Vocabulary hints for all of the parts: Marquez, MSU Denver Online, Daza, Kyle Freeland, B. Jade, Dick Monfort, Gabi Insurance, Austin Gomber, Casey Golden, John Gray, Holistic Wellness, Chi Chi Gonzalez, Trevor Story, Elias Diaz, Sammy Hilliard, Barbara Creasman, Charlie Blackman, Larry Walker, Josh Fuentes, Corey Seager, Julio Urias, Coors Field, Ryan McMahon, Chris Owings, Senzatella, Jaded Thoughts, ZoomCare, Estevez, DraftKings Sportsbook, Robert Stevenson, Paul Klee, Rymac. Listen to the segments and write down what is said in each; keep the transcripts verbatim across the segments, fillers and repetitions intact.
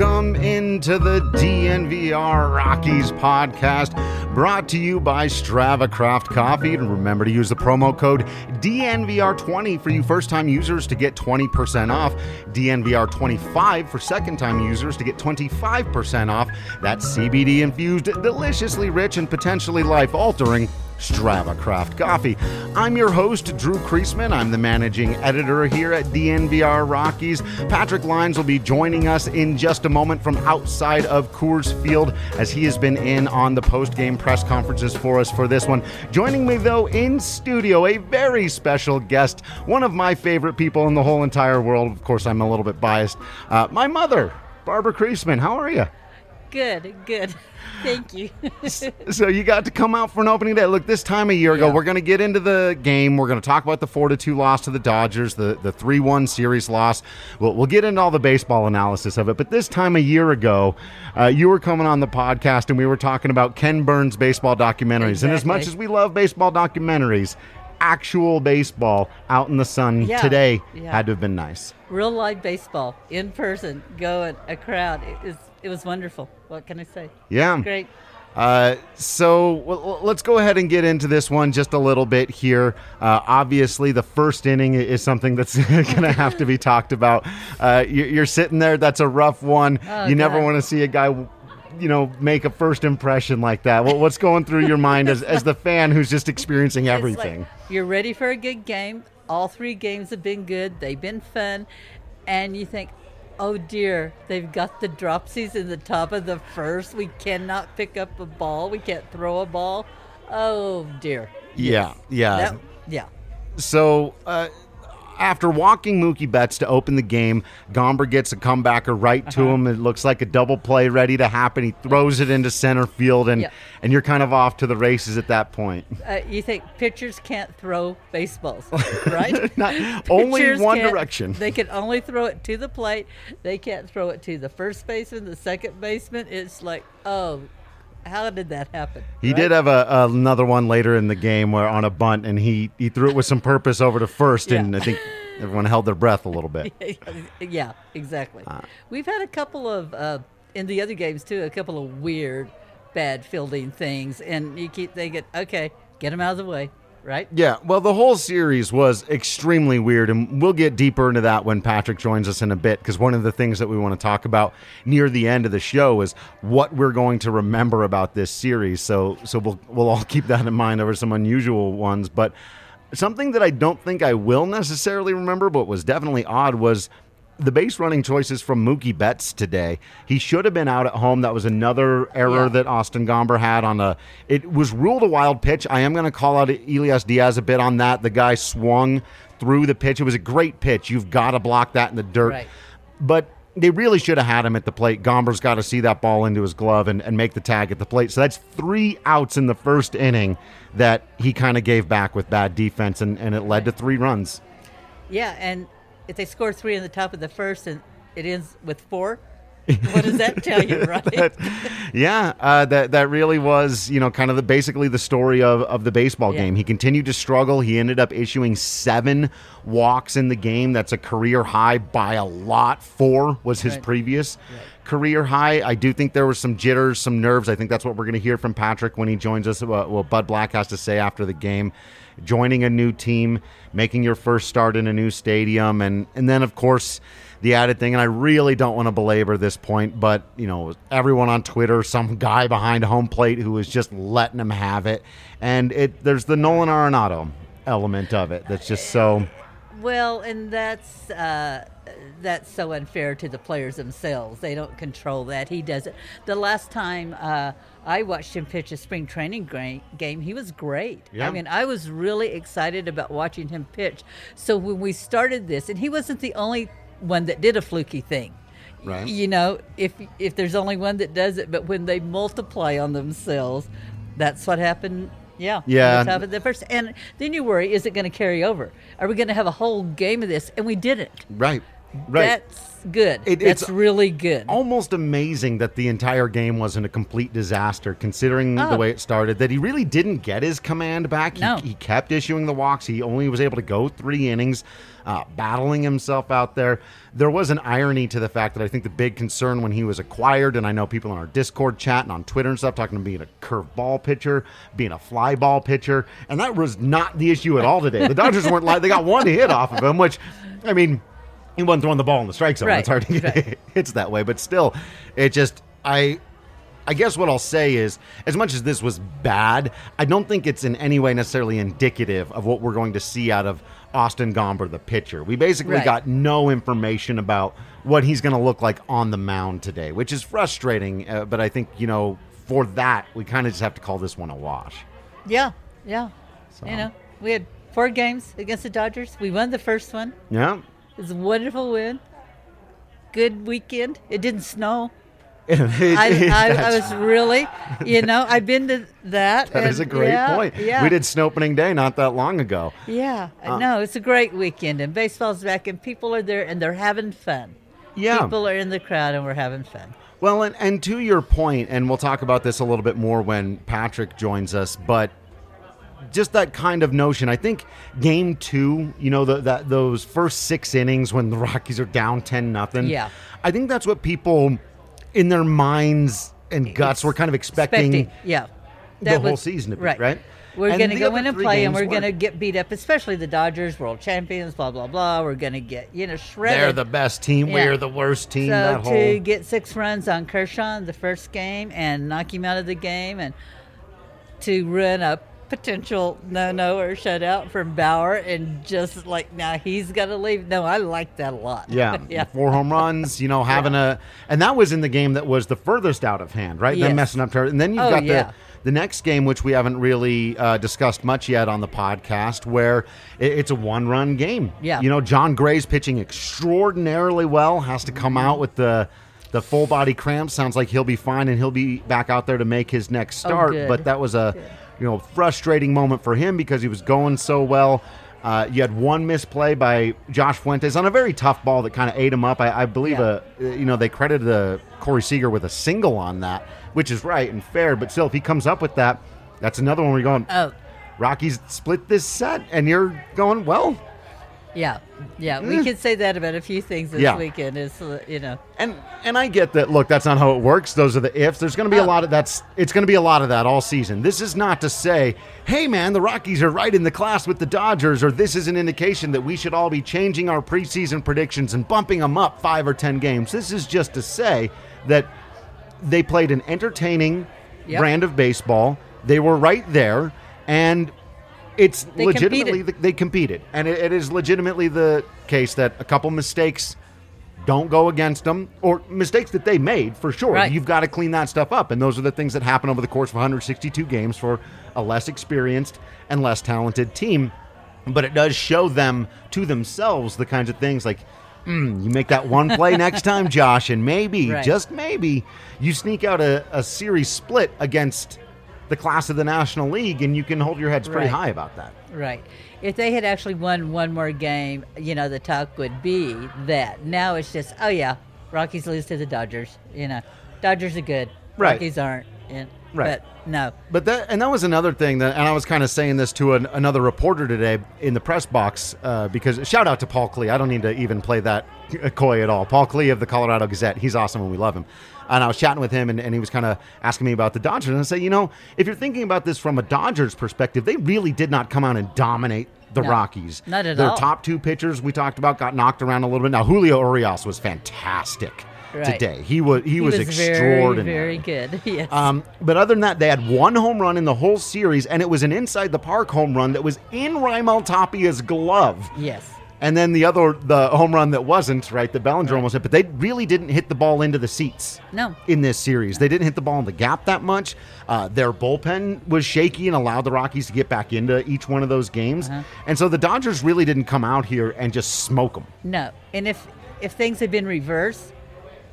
Welcome into the D N V R Rockies podcast, brought to you by Strava Craft Coffee. And remember to use the promo code D N V R twenty for you first-time users to get twenty percent off, D N V R twenty-five for second-time users to get twenty-five percent off. That's C B D-infused, deliciously rich, and potentially life-altering Strava Craft Coffee. I'm your host, Drew Creasman. I'm the managing editor here at D N V R Rockies. Patrick Lines will be joining us in just a moment from outside of Coors Field, as he has been in on the post-game press conferences for us for this one. Joining me, though, in studio, a very special guest, one of my favorite people in the whole entire world. Of course, I'm a little bit biased. Uh, my mother, Barbara Creasman. How are you? Good, good. Thank you. So you got to come out for an opening day. Look, this time a year ago, yeah. We're going to get into the game. We're going to talk about the four to two loss to the Dodgers, the, the three one series loss. We'll, we'll get into all the baseball analysis of it. But this time a year ago, uh, you were coming on the podcast, and we were talking about Ken Burns' baseball documentaries. Exactly. And as much as we love baseball documentaries, actual baseball out in the sun yeah. today yeah. had to have been nice. Real live baseball, in person, going, a crowd. It, it's It was wonderful. What can I say? Yeah. Great. Uh, so well, let's go ahead and get into this one just a little bit here. Uh, obviously, the first inning is something that's going to have to be talked about. Uh, you're sitting there. That's a rough one. Oh, you God. Never want to see a guy, you know, make a first impression like that. Well, what's going through your mind as, as the fan who's just experiencing everything? Like, you're ready for a good game. All three games have been good. They've been fun. And you think, oh dear, they've got the dropsies in the top of the first. We cannot pick up a ball. We can't throw a ball. Oh dear. Yeah, yes. yeah. That, yeah. So uh, after walking Mookie Betts to open the game, Gomber gets a comebacker right uh-huh. to him. It looks like a double play ready to happen. He throws it into center field, and, yeah. and you're kind of off to the races at that point. Uh, you think pitchers can't throw baseballs, right? Not, only one direction. They can only throw it to the plate. They can't throw it to the first baseman, the second baseman. It's like, oh, how did that happen? He right? did have a, another one later in the game where on a bunt, and he, he threw it with some purpose over to first, yeah. and I think everyone held their breath a little bit. Yeah, exactly. Uh, We've had a couple of, uh, in the other games too, a couple of weird, bad fielding things, and you keep thinking, okay, get them out of the way. Right? Yeah. Well, the whole series was extremely weird, and we'll get deeper into that when Patrick joins us in a bit, because one of the things that we want to talk about near the end of the show is what we're going to remember about this series. So so we'll we'll all keep that in mind over some unusual ones. But something that I don't think I will necessarily remember, but was definitely odd, was the base running choices from Mookie Betts today. He should have been out at home. That was another error yeah. that Austin Gomber had on a, it was ruled a wild pitch. I am going to call out Elias Diaz a bit on that. The guy swung through the pitch. It was a great pitch. You've got to block that in the dirt. Right. But they really should have had him at the plate. Gomber's got to see that ball into his glove and, and make the tag at the plate. So that's three outs in the first inning that he kind of gave back with bad defense, and, and it led to three runs. Yeah, and if they score three in the top of the first and it ends with four, what does that tell you, right? that, yeah, uh, that that really was, you know, kind of the, basically the story of, of the baseball yeah. game. He continued to struggle. He ended up issuing seven walks in the game. That's a career high by a lot. Four was his right. previous right. career high. I do think there was some jitters, some nerves. I think that's what we're going to hear from Patrick when he joins us, what, what Bud Black has to say after the game. Joining a new team, making your first start in a new stadium, and, and then, of course, the added thing, and I really don't want to belabor this point, but, you know, everyone on Twitter, some guy behind home plate who is just letting him have it, and it there's the Nolan Arenado element of it that's just so... Well, and that's uh, that's so unfair to the players themselves. They don't control that. He doesn't. The last time uh, I watched him pitch a spring training game, he was great. Yeah. I mean, I was really excited about watching him pitch. So when we started this, and he wasn't the only one that did a fluky thing. Right. You know, if if there's only one that does it, but when they multiply on themselves, that's what happened. Yeah, yeah. On the top of the first. And then you worry, is it going to carry over? Are we going to have a whole game of this? And we didn't. Right. Right. That's good. It, That's it's really good. Almost amazing that the entire game wasn't a complete disaster, considering oh. the way it started, that he really didn't get his command back. No. He, he kept issuing the walks. He only was able to go three innings, uh, battling himself out there. There was an irony to the fact that I think the big concern when he was acquired, and I know people in our Discord chat and on Twitter and stuff talking about being a curveball pitcher, being a fly ball pitcher, and that was not the issue at all today. The Dodgers weren't lying. They got one hit off of him, which, I mean... he wasn't throwing the ball in the strike zone. Right, it's hard to get right. hits that way. But still, it just, I I guess what I'll say is, as much as this was bad, I don't think it's in any way necessarily indicative of what we're going to see out of Austin Gomber, the pitcher. We basically right. got no information about what he's going to look like on the mound today, which is frustrating. Uh, but I think, you know, for that, we kind of just have to call this one a wash. Yeah, yeah. So. You know, we had four games against the Dodgers. We won the first one. Yeah. It was a wonderful win. Good weekend. It didn't snow. I, I, I was really, you know, I've been to that. That and, is a great yeah, point. Yeah. We did snow opening day not that long ago. Yeah. Uh, no, it's a great weekend, and baseball's back, and people are there, and they're having fun. Yeah. People are in the crowd, and we're having fun. Well, and, and to your point, and we'll talk about this a little bit more when Patrick joins us, but just that kind of notion. I think game two, you know, the, that those first six innings when the Rockies are down ten nothing. Yeah. I think that's what people in their minds and guts it's were kind of expecting, expecting yeah. that the was, whole season to be, right? right? We're going to go in and play, and we're going to get beat up, especially the Dodgers, world champions, blah, blah, blah. We're going to get, you know, shredded. They're the best team. Yeah. We're the worst team. So that whole... to get six runs on Kershaw in the first game and knock him out of the game, and to run up potential no-no or shutout from Bauer, and just like, now he's got to leave. No, I like that a lot. Yeah, yeah. Four home runs, you know, having yeah. a – and that was in the game that was the furthest out of hand, right? Yes. Then messing up – and then you've oh, got yeah. the, the next game, which we haven't really uh, discussed much yet on the podcast, where it, it's a one-run game. Yeah. You know, John Gray's pitching extraordinarily well, has to come mm-hmm. out with the – the full body cramp. Sounds like he'll be fine, and he'll be back out there to make his next start. Oh, but that was a good. you know frustrating moment for him because he was going so well. Uh, you had one misplay by Josh Fuentes on a very tough ball that kind of ate him up. I, I believe yeah. a you know they credited a Corey Seager with a single on that, which is right and fair. But still, if he comes up with that, that's another one where you're going, oh. Rockies split this set, and you're going, well. Yeah, yeah, we can say that about a few things this yeah. weekend. Is you know, and and I get that. Look, that's not how it works. Those are the ifs. There's going to be oh. a lot of that's. It's going to be a lot of that all season. This is not to say, hey man, the Rockies are right in the class with the Dodgers, or this is an indication that we should all be changing our preseason predictions and bumping them up five or ten games. This is just to say that they played an entertaining yep. brand of baseball. They were right there, and. It's they legitimately competed. they competed, and it, it is legitimately the case that a couple mistakes don't go against them, or mistakes that they made for sure. Right. You've got to clean that stuff up, and those are the things that happen over the course of one hundred sixty-two games for a less experienced and less talented team. But it does show them to themselves the kinds of things like, mm, you make that one play next time, Josh, and maybe, right. just maybe, you sneak out a, a series split against the class of the National League, and you can hold your heads pretty right. high about that. Right. If they had actually won one more game, you know, the talk would be that. Now it's just, oh, yeah, Rockies lose to the Dodgers. You know, Dodgers are good. Right. Rockies aren't. And, right. But no. But that, and that was another thing that, and I was kind of saying this to an, another reporter today in the press box, uh, because shout out to Paul Klee. I don't need to even play that coy at all. Paul Klee of the Colorado Gazette. He's awesome, and we love him. And I was chatting with him, and, and he was kind of asking me about the Dodgers. And I said, you know, if you're thinking about this from a Dodgers perspective, they really did not come out and dominate the no, Rockies. Not at Their all. Their top two pitchers we talked about got knocked around a little bit. Now, Julio Urias was fantastic right. today. He was he, he was, was extraordinary. Very, very good, yes. Um, but other than that, they had one home run in the whole series, and it was an inside-the-park home run that was in Raimel Tapia's glove. Yes. And then the other, the home run that wasn't, right, the Bellinger right. almost hit, but they really didn't hit the ball into the seats No. in this series. They didn't hit the ball in the gap that much. Uh, their bullpen was shaky and allowed the Rockies to get back into each one of those games. Uh-huh. And so the Dodgers really didn't come out here and just smoke them. No. And if, if things had been reversed,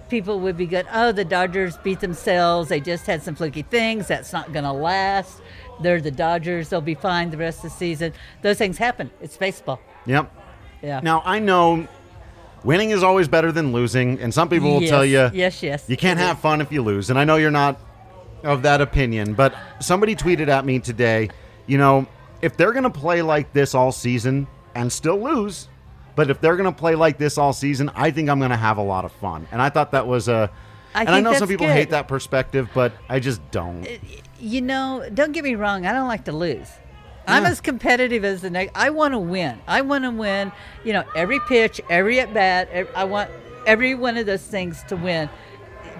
people would be good. Oh, the Dodgers beat themselves. They just had some fluky things. That's not going to last. They're the Dodgers. They'll be fine the rest of the season. Those things happen. It's baseball. Yep. Yeah. Now, I know winning is always better than losing, and some people will yes, tell you, yes, yes, you can't have fun if you lose. And I know you're not of that opinion, but somebody tweeted at me today, you know, if they're going to play like this all season and still lose, but if they're going to play like this all season, I think I'm going to have a lot of fun. And I thought that was a... I and I know some people good. hate that perspective, but I just don't. You know, don't get me wrong. I don't like to lose. Yeah. I'm as competitive as the next. I want to win. I want to win, you know, every pitch, every at-bat. Every, I want every one of those things to win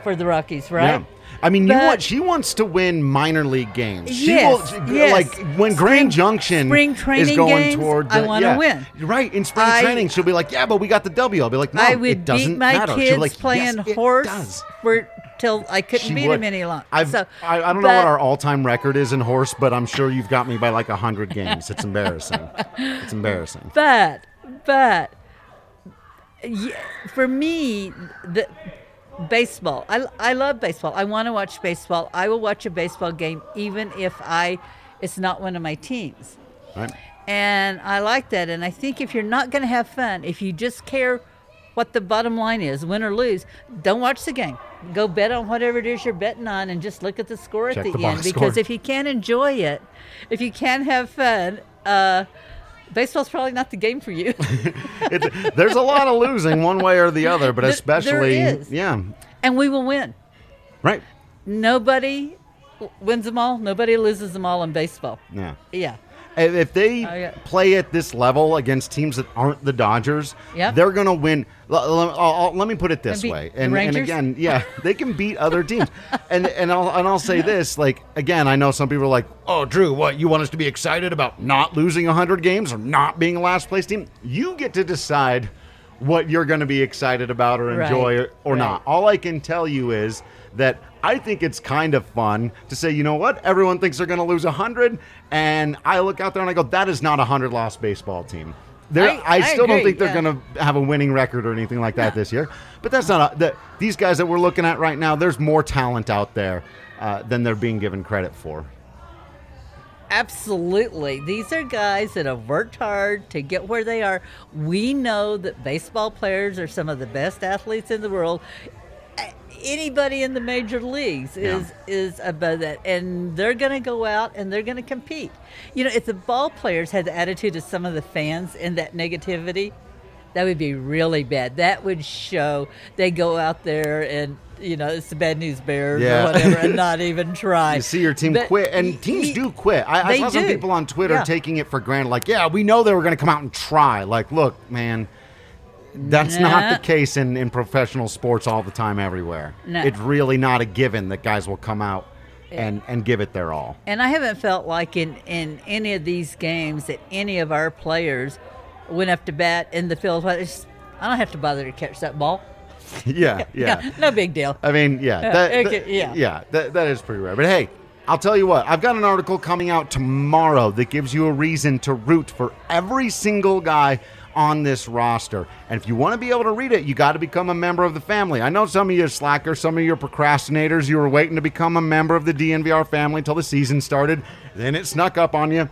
for the Rockies, right? Yeah. I mean, but, you know what? She wants to win minor league games. She yes, will, yes. Like, when Grand spring, Junction spring training is going games, toward the, I want to yeah. win. Right. In spring I, training, she'll be like, yeah, but we got the W. I'll be like, no, I would it doesn't beat my matter. Kids she'll be like, playing yes, horse for, till I couldn't she beat would. him any longer. I've, so, I, I don't but, know what our all-time record is in horse, but I'm sure you've got me by like one hundred games. It's embarrassing. It's embarrassing. But, but, yeah, for me, the... Baseball. I, I love baseball. I want to watch baseball. I will watch a baseball game even if I it's not one of my teams. Right. And I like that. And I think if you're not going to have fun, if you just care what the bottom line is, win or lose, don't watch the game. Go bet on whatever it is you're betting on and just look at the score Check at the, the end. Because score. If you can't enjoy it, if you can't have fun, uh, baseball's probably not the game for you. it, there's a lot of losing one way or the other, but there, especially, there is. yeah. And we will win. Right. Nobody wins them all. Nobody loses them all in baseball. Yeah. Yeah. If they oh, yeah. play at this level against teams that aren't the Dodgers, yep. they're going to win. I'll, I'll, let me put it this way. And, and again, yeah, they can beat other teams. and and I'll, and I'll say this, like, again, I know some people are like, oh, Drew, what, you want us to be excited about not losing one hundred games or not being a last place team? You get to decide what you're going to be excited about or enjoy right. or right. not. All I can tell you is that I think it's kind of fun to say, you know what? Everyone thinks they're going to lose one hundred, and I look out there and I go, that is not a one hundred loss baseball team. I, I still I don't think they're yeah. going to have a winning record or anything like that no. this year. But that's not a, the, these guys that we're looking at right now, there's more talent out there uh, than they're being given credit for. Absolutely. These are guys that have worked hard to get where they are. We know that baseball players are some of the best athletes in the world. Anybody in the major leagues is yeah. is above that, and they're going to go out and they're going to compete. You know, if the ball players had the attitude of some of the fans and that negativity, that would be really bad. That would show they go out there and, you know, it's the bad news bears yeah. or whatever, and not even try. You see your team but quit, and teams he, do quit. I, I saw some do. people on Twitter yeah. taking it for granted, like, yeah, we know they were going to come out and try. Like, look, man. That's nah. not the case in, in professional sports all the time everywhere. Nah. It's really not a given that guys will come out yeah. and, and give it their all. And I haven't felt like in, in any of these games that any of our players went up to bat in the field. I don't have to bother to catch that ball. yeah, yeah. yeah no big deal. I mean, yeah. That, uh, okay, that, yeah, yeah that, that is pretty rare. But, hey, I'll tell you what. I've got an article coming out tomorrow that gives you a reason to root for every single guy on this roster. And if you want to be able to read it, you got to become a member of the family. I know some of you are slackers, some of you are procrastinators. You were waiting to become a member of the D N V R family until the season started. Then it snuck up on you.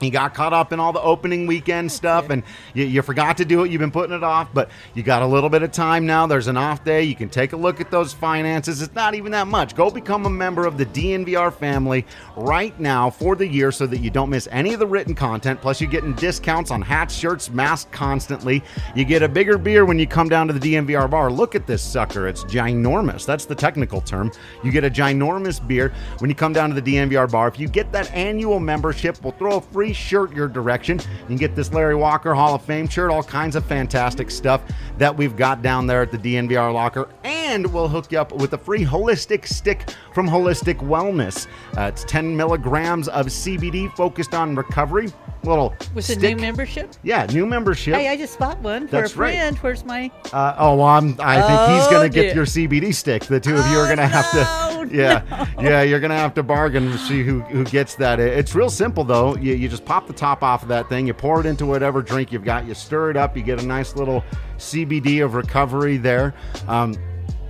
You got caught up in all the opening weekend stuff, and you, you forgot to do it. You've been putting it off, but you got a little bit of time now. There's an off day. You can take a look at those finances. It's not even that much. Go become a member of the D N V R family right now for the year so that you don't miss any of the written content. Plus, you're getting discounts on hats, shirts, masks constantly. You get a bigger beer when you come down to the D N V R bar. Look at this sucker. It's ginormous. That's the technical term. You get a ginormous beer when you come down to the D N V R bar. If you get that annual membership, we'll throw a free shirt your direction. You can get this Larry Walker Hall of Fame shirt, all kinds of fantastic stuff that we've got down there at the D N V R locker, and we'll hook you up with a free holistic stick from Holistic Wellness. Uh, it's ten milligrams of C B D focused on recovery. Little with a new membership? Yeah, new membership. Hey, I just bought one for That's a friend. Right. Where's my? Uh, oh, well, I'm, I think oh, he's going to get your C B D stick. The two of you are going to oh, have no, to. Yeah, no. yeah, you're going to have to bargain to see who, who gets that. It's real simple though. You, you just pop the top off of that thing. You pour it into whatever drink you've got. You stir it up. You get a nice little C B D of recovery there. Um,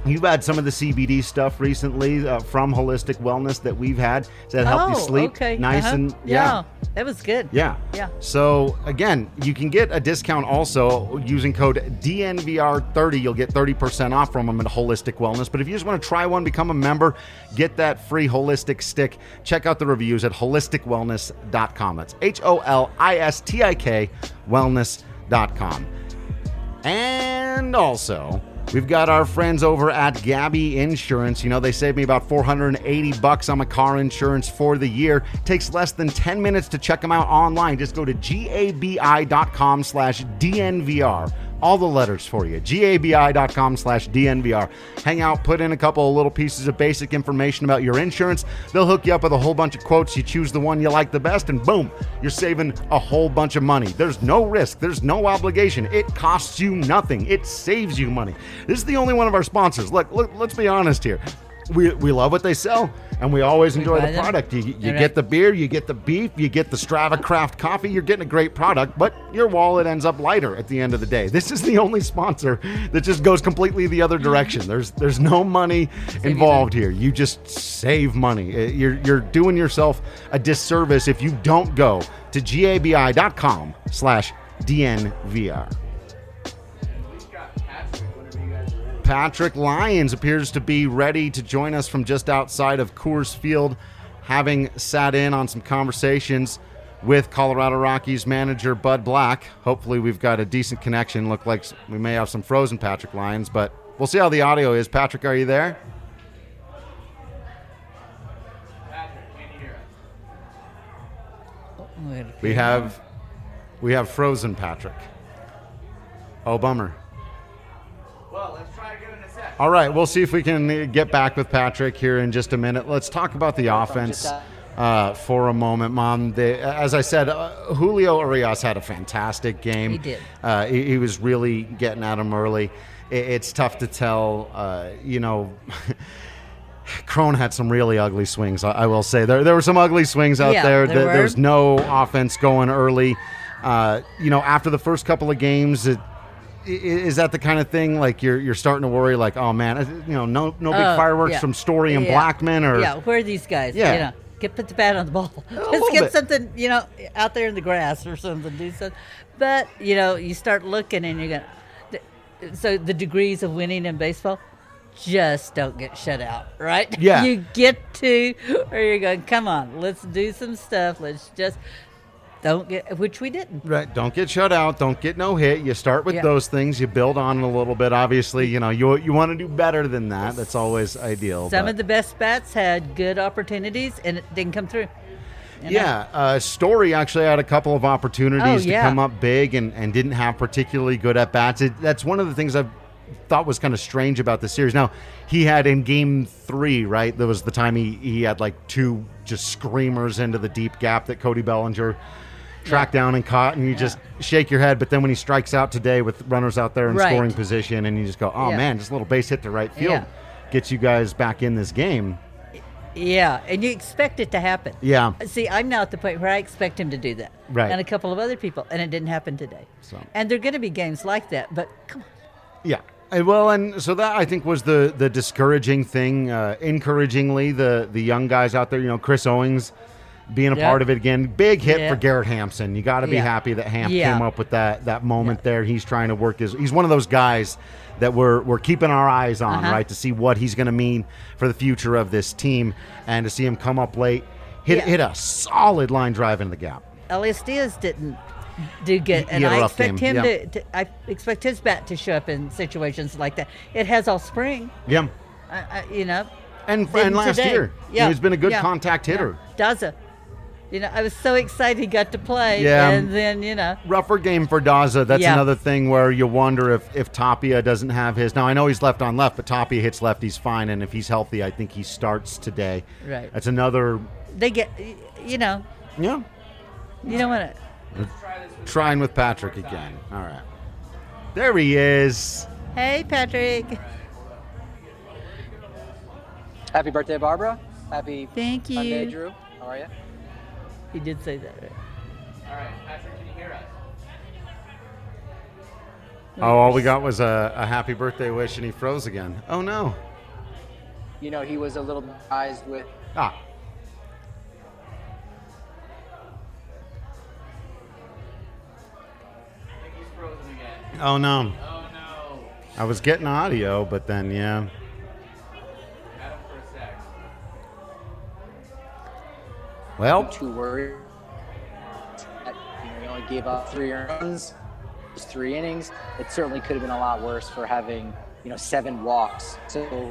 You've had some of the C B D stuff recently uh, from Holistic Wellness that we've had. Does that help oh, you sleep okay. nice uh-huh. and yeah. yeah, that was good. Yeah, yeah. So again, you can get a discount also using code D N V R thirty. You'll get thirty percent off from them at Holistic Wellness. But if you just want to try one, become a member, get that free Holistic stick. Check out the reviews at holistic wellness dot com. That's H O L I S T I K wellness dot com. And also, we've got our friends over at Gabi Insurance. You know, they saved me about four hundred eighty bucks on my car insurance for the year. It takes less than ten minutes to check them out online. Just go to gabi dot com slash D N V R. All the letters for you. gabi dot com slash D N V R. Hang out, put in a couple of little pieces of basic information about your insurance. They'll hook you up with a whole bunch of quotes. You choose the one you like the best, and boom, you're saving a whole bunch of money. There's no risk. There's no obligation. It costs you nothing. It saves you money. This is the only one of our sponsors. Look, look let's be honest here. We we love what they sell, and we always enjoy the product. You, you get the beer, you get the beef, you get the Strava Craft Coffee. You're getting a great product, but your wallet ends up lighter at the end of the day. This is the only sponsor that just goes completely the other direction. There's there's no money involved here. You just save money. You're you're doing yourself a disservice if you don't go to gabi dot com slash D N V R. Patrick Lines appears to be ready to join us from just outside of Coors Field, having sat in on some conversations with Colorado Rockies manager Bud Black. Hopefully we've got a decent connection. Look like we may have some frozen Patrick Lines, but we'll see how the audio is. Patrick, are you there? Patrick, can you hear us? We have, we have frozen Patrick. Oh, bummer. Well, let's try again in a sec. All right, we'll see if we can get back with Patrick here in just a minute. Let's talk about the offense uh, for a moment, Mom. They, as I said, uh, Julio Urias had a fantastic game. He did. Uh, he, he was really getting at him early. It, it's tough to tell, uh, you know... Cron had some really ugly swings, I, I will say. There there were some ugly swings out yeah, there. there the, there's no offense going early. Uh, you know, after the first couple of games... it. Is that the kind of thing like you're you're starting to worry like, oh man, you know, no no big uh, fireworks yeah. from Story and yeah. Blackman or yeah, where are these guys? Yeah, you know, get put the bat on the ball. Just get bit. something, you know, out there in the grass or something. Do something. But you know, you start looking and you're gonna. So the degrees of winning in baseball, just don't get shut out, right? Yeah, you get to, or you're going, come on, let's do some stuff. Let's just. Don't get, which we didn't. Right. Don't get shut out. Don't get no hit. You start with yeah. those things. You build on it a little bit. Obviously, you know, you you want to do better than that. That's always ideal. Some but. of the best bats had good opportunities, and it didn't come through. You know? Yeah. Uh, Story actually had a couple of opportunities oh, yeah. to come up big and, and didn't have particularly good at-bats. It, that's one of the things I've thought was kind of strange about this series. Now, he had in game three, right, there was the time he, he had like two just screamers into the deep gap that Cody Bellinger track down and caught, and you yeah. just shake your head. But then when he strikes out today with runners out there in right. scoring position, and you just go, oh yeah. man, just a little base hit to right field yeah. gets you guys back in this game. Yeah, and you expect it to happen. Yeah. See, I'm now at the point where I expect him to do that. Right. And a couple of other people, and it didn't happen today. So. And there are going to be games like that, but come on. Yeah. Well, and so that, I think, was the, the discouraging thing. Uh, encouragingly, the, the young guys out there, you know, Chris Owings, being a yep. part of it again. Big hit yep. for Garrett Hampson. You got to be yeah. happy that Hamp yeah. came up with that that moment yeah. there. He's trying to work his. He's one of those guys that we're we're keeping our eyes on, uh-huh. right, to see what he's going to mean for the future of this team, and to see him come up late, hit yeah. hit a solid line drive into the gap. Elias Diaz didn't do good, and I expect him yeah. to, to. I expect his bat to show up in situations like that. It has all spring. Yeah, I, I, you know, and, and last today. year, yeah. he's been a good yeah. contact hitter. Yeah. Daza. You know, I was so excited he got to play, yeah, and then, you know. Rougher game for Daza. That's yeah. another thing where you wonder if, if Tapia doesn't have his. Now, I know he's left on left, but Tapia hits left, he's fine, and if he's healthy, I think he starts today. Right. That's another. They get, you know. Yeah. You don't want to. Trying with Patrick again. All right. There he is. Hey, Patrick. Happy birthday, Barbara. Happy Thank you. Monday, Drew. How are you? He did say that, right? All right, Patrick, can you hear us? Oh, all we got was a, a happy birthday wish, and he froze again. Oh, no. You know, he was a little surprised with... Ah. I think he's frozen again. Oh, no. Oh, no. I was getting audio, but then, yeah. Had him for a sec. Well. I'm too worried. We only gave up three runs. Three innings. It certainly could have been a lot worse for having, you know, seven walks. So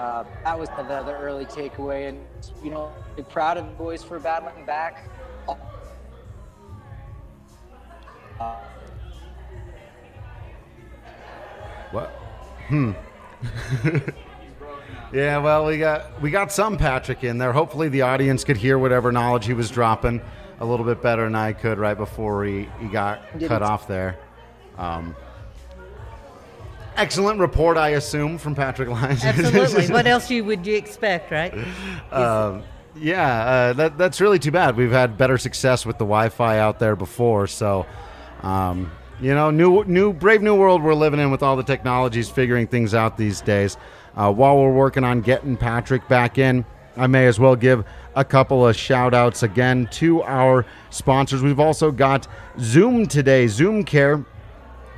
uh, that was the, the early takeaway, and you know, be proud of the boys for battling back. Uh, what? Hmm. Yeah. Well, we got we got some Patrick in there. Hopefully, the audience could hear whatever knowledge he was dropping a little bit better than I could right before he, he got Didn't. cut off there. Um, excellent report, I assume, from Patrick Lines. Absolutely. What else you would you expect, right? Um, yeah, uh, that that's really too bad. We've had better success with the Wi-Fi out there before, so um, you know, new new brave new world we're living in with all the technologies, figuring things out these days. Uh, while we're working on getting Patrick back in, I may as well give a couple of shout outs again to our sponsors. We've also got Zoom today, ZoomCare.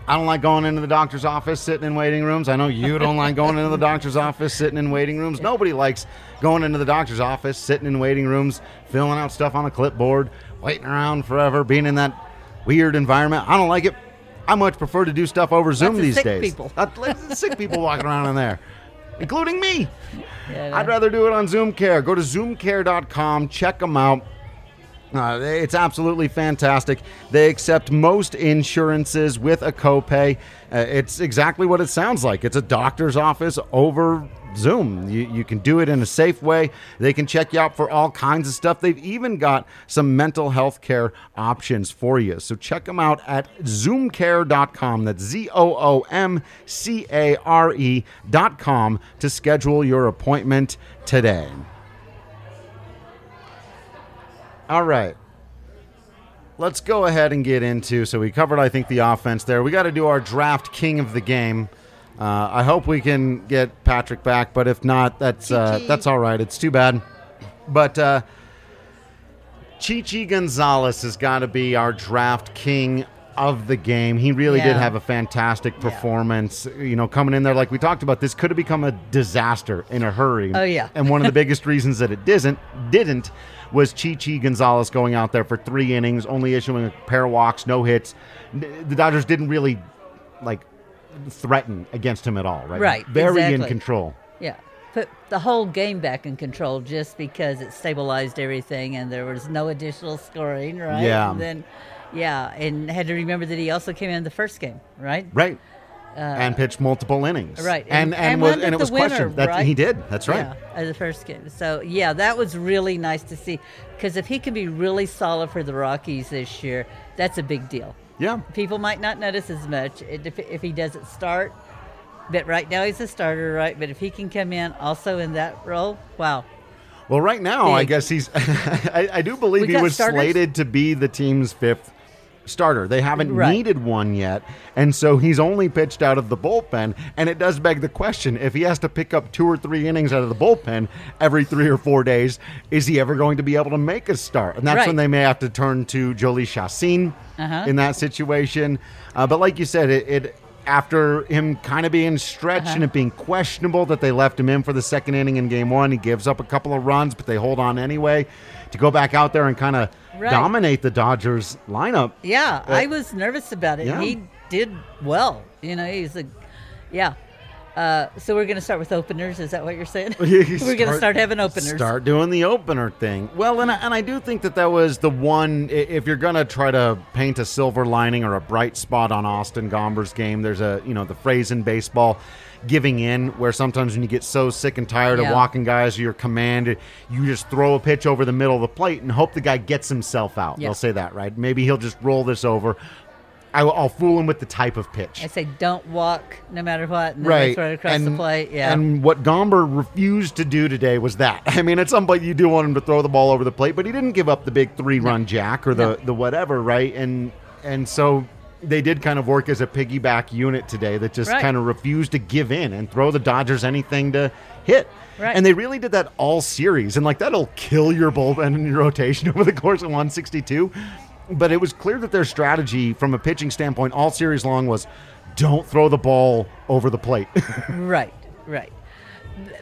I don't like going into the doctor's office, sitting in waiting rooms. I know you don't like going into the doctor's office, sitting in waiting rooms. Nobody likes going into the doctor's office, sitting in waiting rooms, filling out stuff on a clipboard, waiting around forever, being in that weird environment. I don't like it. I much prefer to do stuff over Zoom Lots these sick days. People. Sick people walking around in there. Including me. Yeah, I'd rather do it on ZoomCare. Go to zoom care dot com. Check them out. Uh, it's absolutely fantastic. They accept most insurances with a copay. Uh, it's exactly what it sounds like. It's a doctor's office over Zoom. You, you can do it in a safe way. They can check you out for all kinds of stuff. They've even got some mental health care options for you. So check them out at zoom care dot com. That's Z O O M C A R E dot com to schedule your appointment today. All right. Let's go ahead and get into, so we covered, I think, the offense there. We got to do our draft king of the game. Uh, I hope we can get Patrick back, but if not, that's uh, that's all right. It's too bad. But uh, Chi Chi Gonzalez has got to be our draft king of the game. He really yeah. did have a fantastic performance. Yeah. You know, coming in there, like we talked about, this could have become a disaster in a hurry. Oh, yeah. And one of the biggest reasons that it didn't didn't was Chi Chi Gonzalez going out there for three innings, only issuing a pair of walks, no hits. The Dodgers didn't really, like, threaten against him at all, right? Right, Very exactly. in control. Yeah, put the whole game back in control just because it stabilized everything and there was no additional scoring, right? Yeah. And then, yeah, and had to remember that he also came in the first game, right? Right, uh, and pitched multiple innings. Right. And, and, and, was, and it was winner, questioned. That, right? He did, that's right. Yeah, the first game. So, yeah, that was really nice to see because if he can be really solid for the Rockies this year, that's a big deal. Yeah, people might not notice as much if, if he doesn't start, but right now he's a starter, right? But if he can come in also in that role, wow. Well, right now, Big. I guess he's, I, I do believe we he was starters. slated to be the team's fifth starter. They haven't right. needed one yet, and so he's only pitched out of the bullpen, and it does beg the question, if he has to pick up two or three innings out of the bullpen every three or four days, is he ever going to be able to make a start? And that's right. when they may have to turn to Joely Chacin uh-huh. in that situation. Uh, but like you said, it, it after him kind of being stretched uh-huh. and it being questionable that they left him in for the second inning in game one, he gives up a couple of runs, but they hold on anyway to go back out there and kind of Right. dominate the Dodgers lineup. Yeah, uh, I was nervous about it. Yeah. He did well. You know, he's a, yeah. Uh, so we're going to start with openers. Is that what you're saying? You we're going to start having openers. Start doing the opener thing. Well, and I, and I do think that that was the one, if you're going to try to paint a silver lining or a bright spot on Austin Gomber's game, there's a, you know, the phrase in baseball, giving in, where sometimes when you get so sick and tired yeah. of walking guys or your command, you just throw a pitch over the middle of the plate and hope the guy gets himself out. Yeah. They'll say that, right? Maybe he'll just roll this over. I, I'll fool him with the type of pitch. I say, don't walk no matter what. And then right. throw it across and, the plate. Yeah. And what Gomber refused to do today was that. I mean, at some point you do want him to throw the ball over the plate, but he didn't give up the big three-run no. jack or the, no. the whatever, right? And and so they did kind of work as a piggyback unit today that just right. kind of refused to give in and throw the Dodgers anything to hit. Right. And they really did that all series. And, like, that'll kill your bullpen and your rotation over the course of one sixty-two. But it was clear that their strategy from a pitching standpoint all series long was don't throw the ball over the plate. Right, right.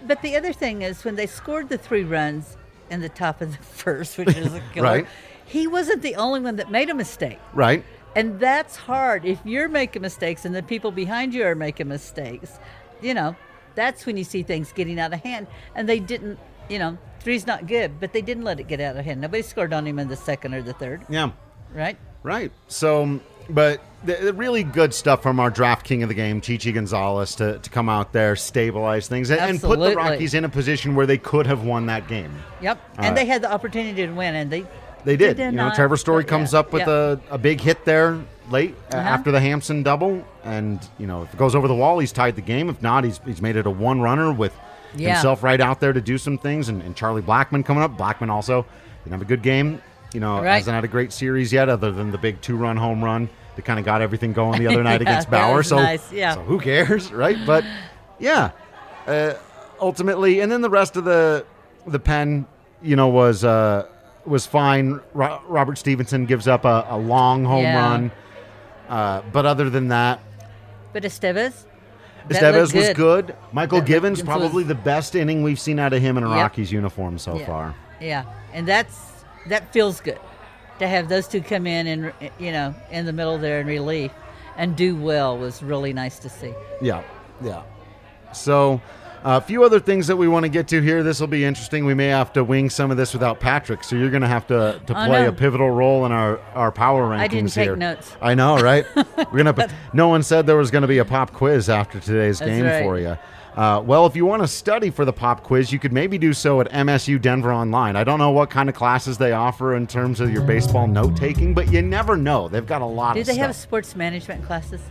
But the other thing is when they scored the three runs in the top of the first, which is a goal, right. he wasn't the only one that made a mistake. Right. And that's hard. If you're making mistakes and the people behind you are making mistakes, you know, that's when you see things getting out of hand. And they didn't, you know, three's not good, but they didn't let it get out of hand. Nobody scored on him in the second or the third. Yeah. Right? Right. So, but the really good stuff from our draft king of the game, Chi Chi Gonzalez, to, to come out there, stabilize things, and, and put the Rockies in a position where they could have won that game. Yep. All and right. they had the opportunity to win, and they... They did. They did you know, Trevor Story but, comes yeah, up with yeah. a, a big hit there late uh-huh. after the Hampson double. And, you know, if it goes over the wall, he's tied the game. If not, he's he's made it a one-runner with yeah. himself right out there to do some things. And, and Charlie Blackman coming up. Blackman also didn't have a good game. You know, right. hasn't had a great series yet other than the big two-run home run that kind of got everything going the other night yeah, against Bauer. So, nice. yeah. so who cares, right? But, yeah, uh, ultimately. And then the rest of the, the pen, you know, was uh, – was fine. Robert Stevenson gives up a, a long home yeah. run. Uh, but other than that. But Estevez? Estevez was good. good. Mychal Givens, probably was... the best inning we've seen out of him in a yep. Rockies uniform so yeah. far. Yeah. And that's that feels good to have those two come in and, you know, in the middle there in relief and do well was really nice to see. Yeah. Yeah. So. A few other things that we want to get to here. This will be interesting. We may have to wing some of this without Patrick, so you're going to have to, to play know. a pivotal role in our, our power rankings here. I didn't take here. notes. I know, right? We're gonna. No one said there was going to be a pop quiz after today's That's game right. for you. Uh, well, if you want to study for the pop quiz, you could maybe do so at M S U Denver Online. I don't know what kind of classes they offer in terms of your baseball note-taking, but you never know. They've got a lot do of stuff. Do they have sports management classes?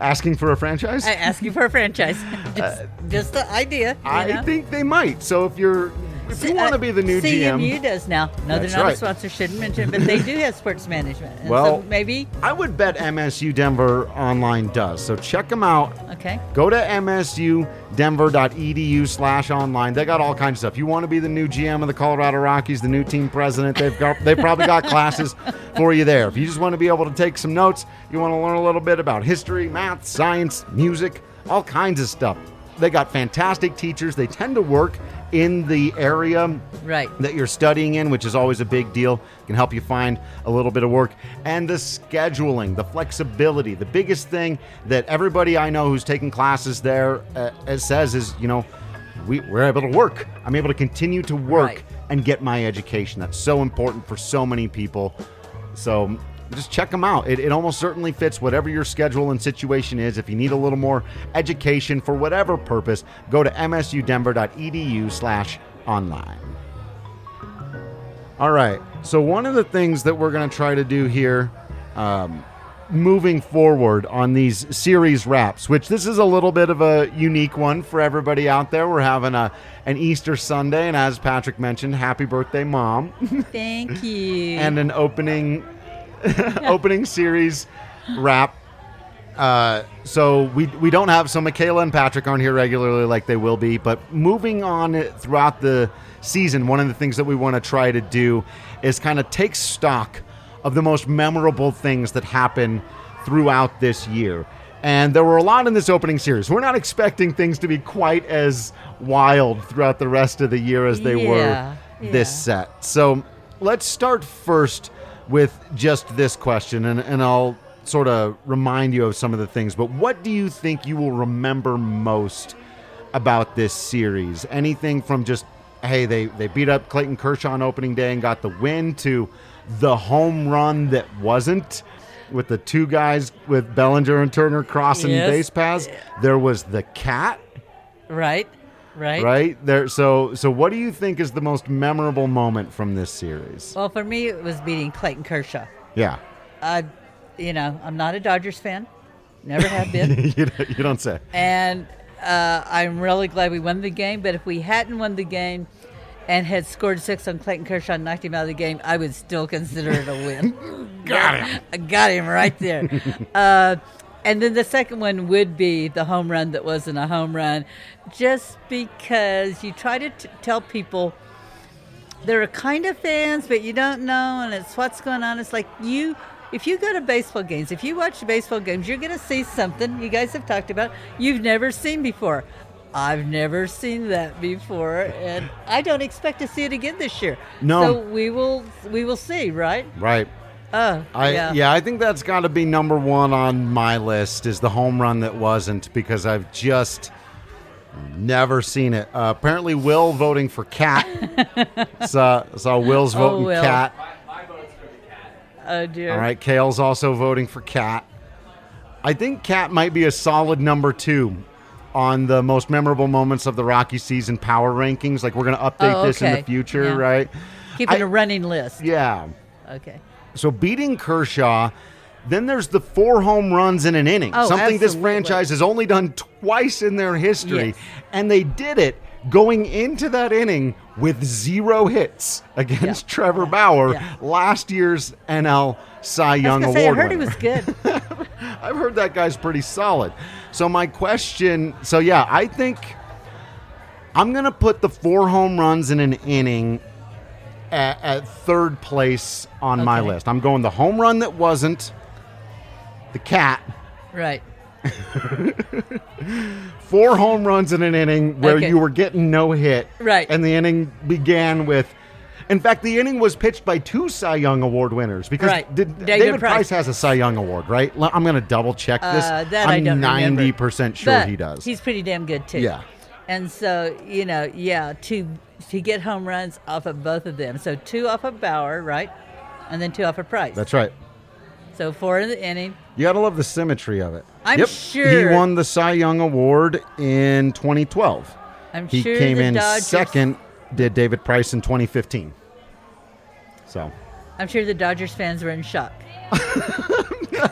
Asking for a franchise? I, asking for a franchise. Just, uh, just the idea. I know? think they might. So if you're... If you want to be the new C M U G M. C M U does now. No, they're not right. a sponsor. Shouldn't mention it, but they do have sports management. And well, so maybe. I would bet M S U Denver Online does. So check them out. Okay. Go to m s u denver dot e d u slash online. They got all kinds of stuff. You want to be the new G M of the Colorado Rockies, the new team president. They've got. They probably got classes for you there. If you just want to be able to take some notes, you want to learn a little bit about history, math, science, music, all kinds of stuff. They got fantastic teachers. They tend to work in the area right. that you're studying in, which is always a big deal. It can help you find a little bit of work. And the scheduling, the flexibility, the biggest thing that everybody I know who's taking classes there uh, says is, you know, we, we're able to work. I'm able to continue to work right. and get my education. That's so important for so many people. So... just check them out. It, it almost certainly fits whatever your schedule and situation is. If you need a little more education for whatever purpose, go to m s u denver dot e d u slash online. All right. So one of the things that we're going to try to do here um, moving forward on these series wraps, which this is a little bit of a unique one for everybody out there. We're having a an Easter Sunday. And as Patrick mentioned, happy birthday, Mom. Thank you. And an opening... opening series wrap. Uh, so we we don't have, so Michaela and Patrick aren't here regularly like they will be, but moving on throughout the season, one of the things that we want to try to do is kind of take stock of the most memorable things that happen throughout this year. And there were a lot in this opening series. We're not expecting things to be quite as wild throughout the rest of the year as they yeah, were this yeah. set. So let's start first with just this question, and, and I'll sort of remind you of some of the things, but what do you think you will remember most about this series? Anything from just, hey, they, they beat up Clayton Kershaw on opening day and got the win, to the home run that wasn't, with the two guys with Bellinger and Turner crossing yes. base paths. There was the cat. Right, right. Right? There. So so what do you think is the most memorable moment from this series? Well, for me, it was beating Clayton Kershaw. Yeah. Uh, you know, I'm not a Dodgers fan. Never have been. you, don't, you don't say. And uh, I'm really glad we won the game. But if we hadn't won the game, and had scored six on Clayton Kershaw and knocked him out of the game, I would still consider it a win. Got him. I got him right there. uh, and then the second one would be the home run that wasn't a home run, just because you try to t- tell people they're a kind of fans, but you don't know, and it's what's going on. It's like you... If you go to baseball games, if you watch baseball games, you're going to see something you guys have talked about you've never seen before. I've never seen that before, and I don't expect to see it again this year. No. So we will we will see, right? Right. Oh, I, yeah. Yeah, I think that's got to be number one on my list is the home run that wasn't, because I've just never seen it. Uh, apparently, Will voting for Cat. saw, saw Will's voting oh, Will. Cat. Oh, dear. All right, Kale's also voting for Cat. I think Cat might be a solid number two on the most memorable moments of the Rocky season power rankings. Like, we're going to update oh, okay. this in the future, yeah. right? Keep it I, a running list. Yeah. Okay. So, beating Kershaw, then there's the four home runs in an inning, oh, something absolutely. This franchise has only done twice in their history, yes. and they did it. Going into that inning with zero hits against yeah. Trevor Bauer, yeah. last year's N L Cy Young Award winner. I heard he was good. I've heard that guy's pretty solid. So my question, so yeah, I think I'm going to put the four home runs in an inning at, at third place on okay. my list. I'm going the home run that wasn't, the Cat. Right. Four home runs in an inning where okay. you were getting no hit. Right. And the inning began with, in fact, the inning was pitched by two Cy Young Award winners because right. did, David, David Price. Price has a Cy Young Award, right? I'm going to double check this. Uh, that I'm I don't ninety percent remember. Sure but he does. He's pretty damn good too. Yeah. And so, you know, yeah, to, to get home runs off of both of them. So two off of Bauer, right? And then two off of Price. That's right. So four in the inning. You got to love the symmetry of it. I'm yep. sure. He won the Cy Young Award in twenty twelve. I'm he sure He came in Dodgers... second, did David Price in twenty fifteen. So. I'm sure the Dodgers fans were in shock. So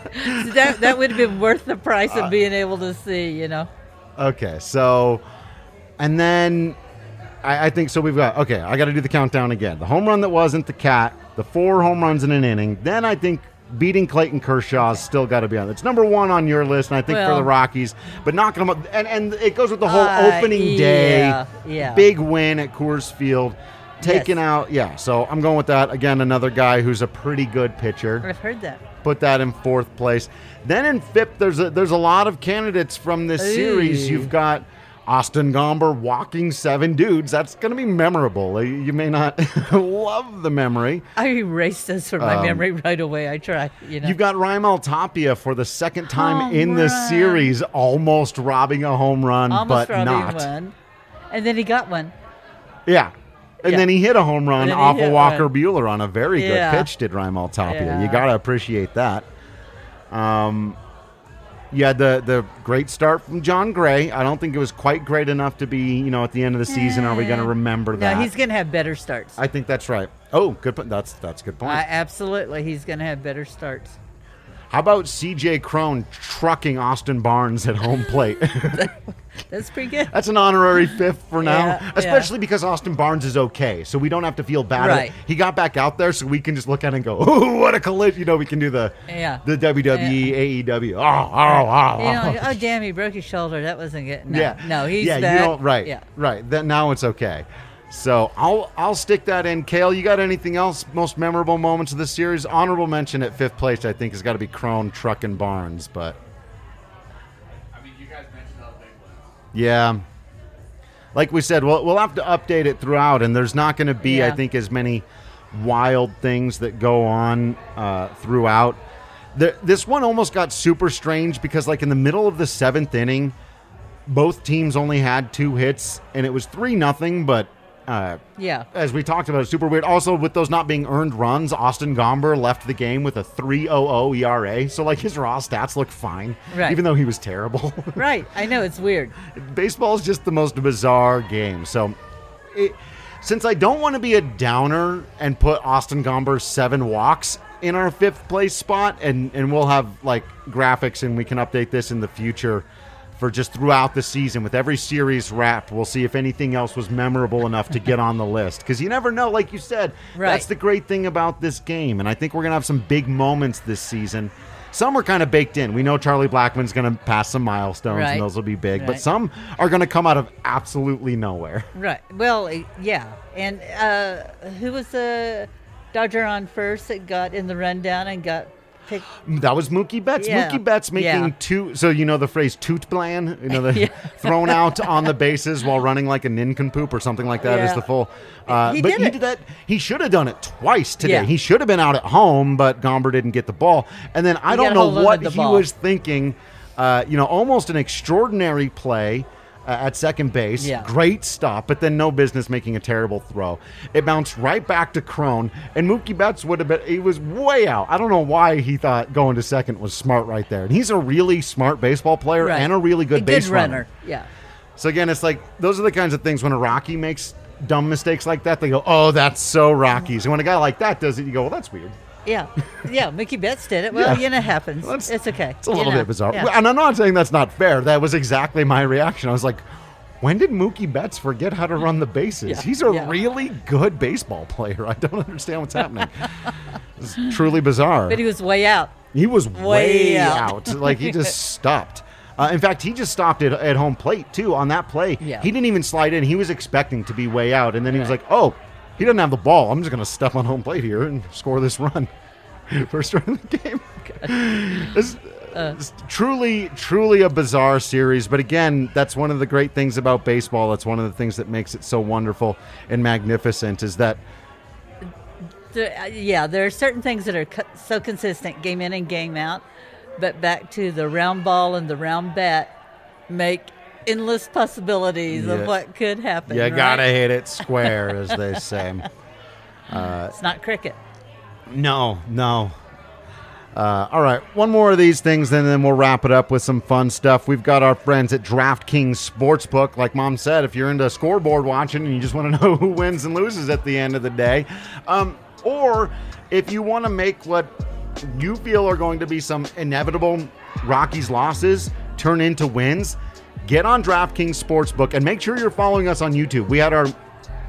that that would have been worth the price of being able to see, you know. Okay, so, and then I, I think, so we've got, okay, I got to do the countdown again. The home run that wasn't, the Cat, the four home runs in an inning. Then I think. Beating Clayton Kershaw's still got to be on. It's number one on your list, and I think well, for the Rockies, but knocking them up. And, and it goes with the whole uh, opening yeah, day, yeah. big win at Coors Field, taking yes. out. Yeah, so I'm going with that. Again, another guy who's a pretty good pitcher. I've heard that. Put that in fourth place. Then in fifth, there's a, there's a lot of candidates from this Ooh. Series. You've got Austin Gomber walking seven dudes. That's going to be memorable. You may not love the memory. I erased this from my um, memory right away. I try. You know. You've got Raimel Tapia for the second time home in the series, almost robbing a home run, almost but not. One. And then he got one. Yeah. And yeah. then he hit a home run off of Walker one. Buehler on a very yeah. good pitch, did Raimel Tapia. Yeah. You got to appreciate that. Um. You had the, the great start from John Gray. I don't think it was quite great enough to be, you know, at the end of the season. Are we going to remember that? No, he's going to have better starts. I think that's right. Oh, good point. That's that's a good point. Uh, absolutely. He's going to have better starts. How about C J Cron trucking Austin Barnes at home plate? That's pretty good. That's an honorary fifth for now, yeah, especially yeah. because Austin Barnes is okay, so we don't have to feel bad. Right. He got back out there, so we can just look at it and go, oh, what a collision. You know, we can do the yeah. the W W E, yeah. A E W. Oh, oh, oh. You know, oh, damn, he broke his shoulder. That wasn't good. No, yeah. no he's yeah, back. You don't, right, yeah. right. That, now it's okay. So I'll I'll stick that in. Cale, you got anything else? Most memorable moments of the series? Honorable mention at fifth place, I think, has got to be Cron, Truck, and Barnes, but... Yeah. Like we said, we'll, we'll have to update it throughout, and there's not going to be, yeah. I think, as many wild things that go on uh, throughout. The, this one almost got super strange because, like, in the middle of the seventh inning, both teams only had two hits, and it was three nothing, but uh, yeah, as we talked about, super weird. Also, with those not being earned runs, Austin Gomber left the game with a three point oh oh E R A. So, like, his raw stats look fine, right. even though he was terrible. Right. I know. It's weird. Baseball is just the most bizarre game. So, it, since I don't want to be a downer and put Austin Gomber's seven walks in our fifth place spot, and, and we'll have, like, graphics and we can update this in the future for just throughout the season with every series wrapped. We'll see if anything else was memorable enough to get on the list, because you never know, like you said. Right. That's the great thing about this game, and I think we're going to have some big moments this season. Some are kind of baked in. We know Charlie Blackman's going to pass some milestones, right, and those will be big. Right. But some are going to come out of absolutely nowhere. Right. Well, yeah. And uh, who was the Dodger on first that got in the rundown and got picked? That was Mookie Betts. Yeah. Mookie Betts making yeah. two. So you know the phrase toot plan? You know, the yeah. thrown out on the bases while running like a nincompoop or something like that yeah. is the full. Uh, he but did he it. did that. He should have done it twice today. Yeah. He should have been out at home, but Gomber didn't get the ball. And then I he don't know what he ball. was thinking. Uh, you know, almost an extraordinary play uh, at second base. Yeah. Great stop, but then no business making a terrible throw. It bounced right back to Cron, and Mookie Betts would have been, he was way out. I don't know why he thought going to second was smart right there. And he's a really smart baseball player right. and a really good a base good runner. runner. Yeah. So again, it's like, those are the kinds of things when a Rocky makes dumb mistakes like that, they go, oh, that's so Rockies. And when a guy like that does it, you go, well, that's weird. Yeah. Yeah, Mookie Betts did it. Well, yeah. you know, it happens. Well, it's okay. It's a little you bit know. bizarre. Yeah. And I'm not saying that's not fair. That was exactly my reaction. I was like, when did Mookie Betts forget how to run the bases? Yeah. He's a yeah. really good baseball player. I don't understand what's happening. It's truly bizarre. But he was way out. He was way, way out. out. Like, he just stopped. Uh, in fact, he just stopped at, at home plate, too, on that play. Yeah. He didn't even slide in. He was expecting to be way out. And then he right. was like, oh, he doesn't have the ball. I'm just going to step on home plate here and score this run. First run of the game. It's, uh, it's truly, truly a bizarre series. But again, that's one of the great things about baseball. That's one of the things that makes it so wonderful and magnificent is that. There, uh, yeah, there are certain things that are co- so consistent game in and game out. But back to the round ball and the round bat make endless possibilities yeah. of what could happen. You right? gotta hit it square, as they say. Uh, it's not cricket. No, no. Uh, all right, one more of these things, and then we'll wrap it up with some fun stuff. We've got our friends at DraftKings Sportsbook. Like Mom said, if you're into scoreboard watching and you just want to know who wins and loses at the end of the day, um, or if you want to make what you feel are going to be some inevitable Rockies losses turn into wins, get on DraftKings Sportsbook and make sure you're following us on YouTube. We had our,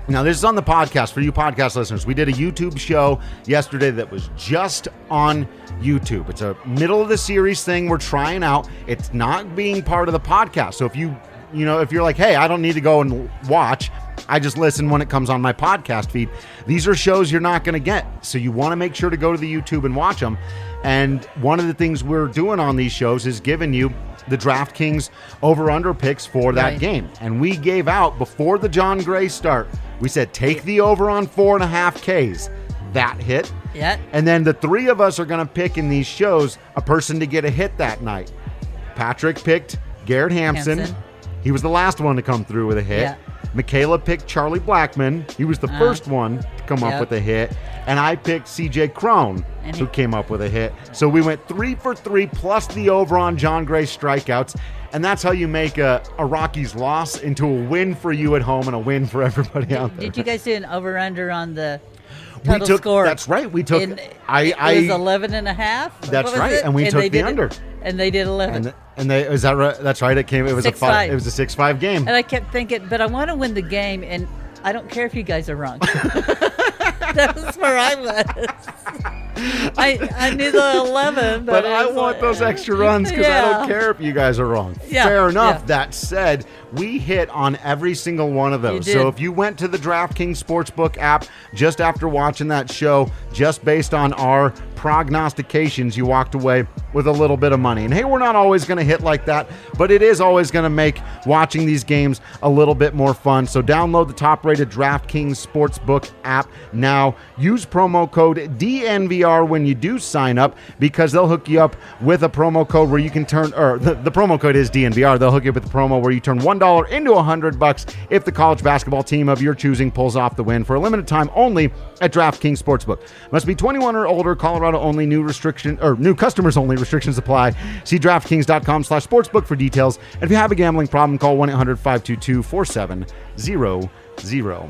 now this is on the podcast for you podcast listeners. We did a YouTube show yesterday that was just on YouTube. It's a middle of the series thing we're trying out. It's not being part of the podcast. So if you, you know, if you're like, hey, I don't need to go and watch, I just listen when it comes on my podcast feed. These are shows you're not going to get. So you want to make sure to go to the YouTube and watch them. And one of the things we're doing on these shows is giving you the DraftKings over-under picks for that right. game. And we gave out before the John Gray start, we said, take the over on four and a half Ks. That hit. Yeah. And then the three of us are going to pick in these shows a person to get a hit that night. Patrick picked Garrett Hampson. Hampson. He was the last one to come through with a hit. Yeah. Michaela picked Charlie Blackman. He was the uh, first one to come yep. up with a hit. And I picked C J Cron, and who he- came up with a hit. So we went three for three plus the over on John Gray strikeouts. And that's how you make a, a Rockies loss into a win for you at home and a win for everybody did, out there. Did you guys do an over-under on the total we took, score? That's right. We took in, I, I, it was eleven and a half. That's right. It? And we and took the under. It. And they did eleven. And, and they is that right? That's right. It came. It was six a five, five. It was a six five game. And I kept thinking, but I want to win the game, and I don't care if you guys are wrong. That was where I was. I I knew the eleven, but, but I want like, those extra runs because yeah. I don't care if you guys are wrong. Yeah. Fair enough. Yeah. That said, we hit on every single one of those. So if you went to the DraftKings Sportsbook app just after watching that show, just based on our prognostications, you walked away with a little bit of money. And hey, we're not always going to hit like that, but it is always going to make watching these games a little bit more fun. So download the top-rated DraftKings Sportsbook app now. Use promo code D N V R when you do sign up, because they'll hook you up with a promo code where you can turn, or the, the promo code is D N V R. They'll hook you up with a promo where you turn one dollar into one hundred bucks if the college basketball team of your choosing pulls off the win, for a limited time only at DraftKings Sportsbook. Must be twenty-one or older, Colorado only, new restriction or new customers only, restrictions apply. See DraftKings.com slash sportsbook for details. And if you have a gambling problem, call one eight hundred five two two four seven zero zero.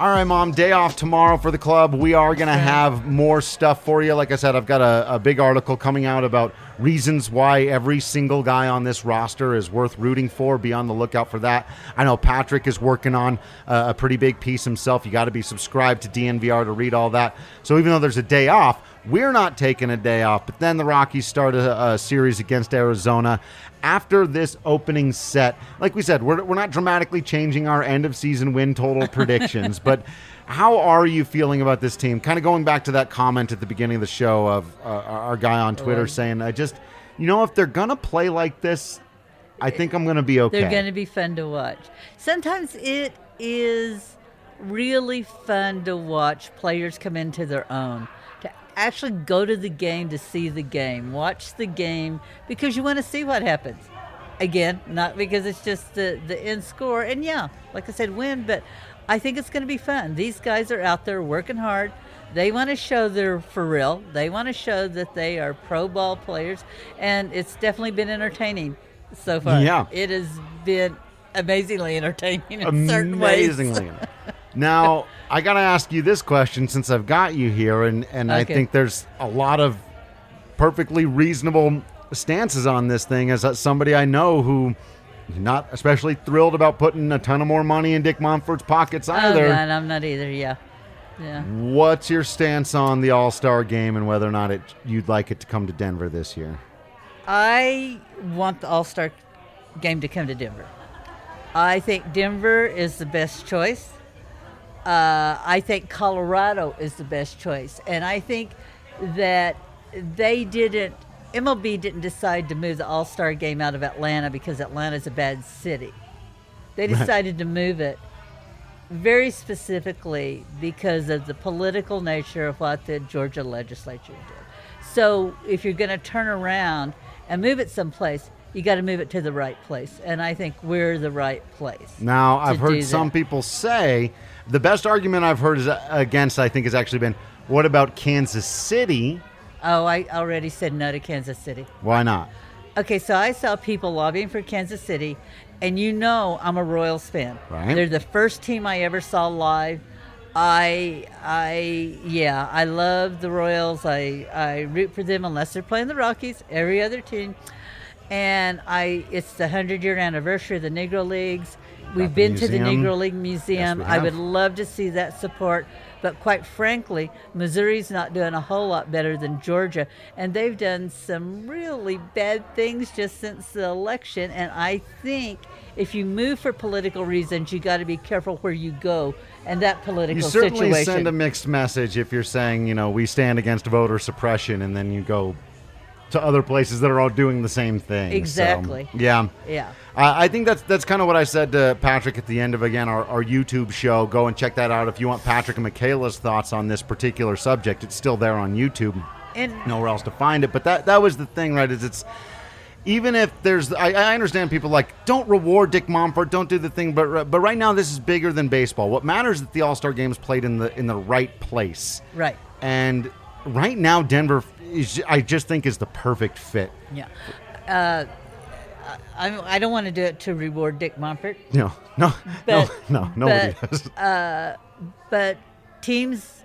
All right, Mom, day off tomorrow for the club. We are going to have more stuff for you. Like I said, I've got a, a big article coming out about reasons why every single guy on this roster is worth rooting for. Be on the lookout for that. I know Patrick is working on uh, a pretty big piece himself. You got to be subscribed to D N V R to read all that. So even though there's a day off, we're not taking a day off. But then the Rockies start a, a series against Arizona. After this opening set, like we said, we're, we're not dramatically changing our end-of-season win total predictions, but how are you feeling about this team? Kind of going back to that comment at the beginning of the show of uh, our guy on Twitter saying, I just, you know, if they're going to play like this, I think I'm going to be okay. They're going to be fun to watch. Sometimes it is really fun to watch players come into their own. Actually go to the game to see the game, watch the game, because you want to see what happens. Again, not because it's just the, the end score. And yeah, like I said, win, but I think it's going to be fun. These guys are out there working hard. They want to show they're for real. They want to show that they are pro ball players, and it's definitely been entertaining so far. Yeah. It has been amazingly entertaining in amazingly. certain ways. Amazingly. Now, I got to ask you this question since I've got you here, and, and okay. I think there's a lot of perfectly reasonable stances on this thing as somebody I know who is not especially thrilled about putting a ton of more money in Dick Monfort's pockets either. Oh, God, I'm not either, yeah. yeah. What's your stance on the All-Star Game and whether or not it, you'd like it to come to Denver this year? I want the All-Star Game to come to Denver. I think Denver is the best choice. Uh, I think Colorado is the best choice. And I think that they didn't, M L B didn't decide to move the All-Star Game out of Atlanta because Atlanta's a bad city. They decided right. to move it very specifically because of the political nature of what the Georgia legislature did. So if you're going to turn around and move it someplace, you got to move it to the right place. And I think we're the right place. Now, I've heard some people say, the best argument I've heard is against, I think, has actually been, what about Kansas City? Oh, I already said no to Kansas City. Why not? Okay, so I saw people lobbying for Kansas City, and you know I'm a Royals fan. Right. They're the first team I ever saw live. I, I, yeah, I love the Royals. I, I root for them unless they're playing the Rockies, every other team. And I, it's the hundred-year anniversary of the Negro Leagues. We've been to the Negro League Museum. Yes, I would love to see that support. But quite frankly, Missouri's not doing a whole lot better than Georgia. And they've done some really bad things just since the election. And I think if you move for political reasons, you got to be careful where you go and that political situation. You certainly situation. Send a mixed message if you're saying, you know, we stand against voter suppression, and then you go to other places that are all doing the same thing. Exactly. So, yeah. Yeah. Uh, I think that's that's kind of what I said to Patrick at the end of, again, our, our YouTube show. Go and check that out if you want Patrick and Michaela's thoughts on this particular subject. It's still there on YouTube. And nowhere else to find it. But that, that was the thing, right, is it's, even if there's, I, I understand people like, don't reward Dick Monfort, don't do the thing, but but right now this is bigger than baseball. What matters is that the All-Star Game is played in the in the right place. Right. And right now Denver I just think is the perfect fit. Yeah, uh, I, I don't want to do it to reward Dick Monfort. No, no, but, no, no, nobody but, does. Uh, but teams,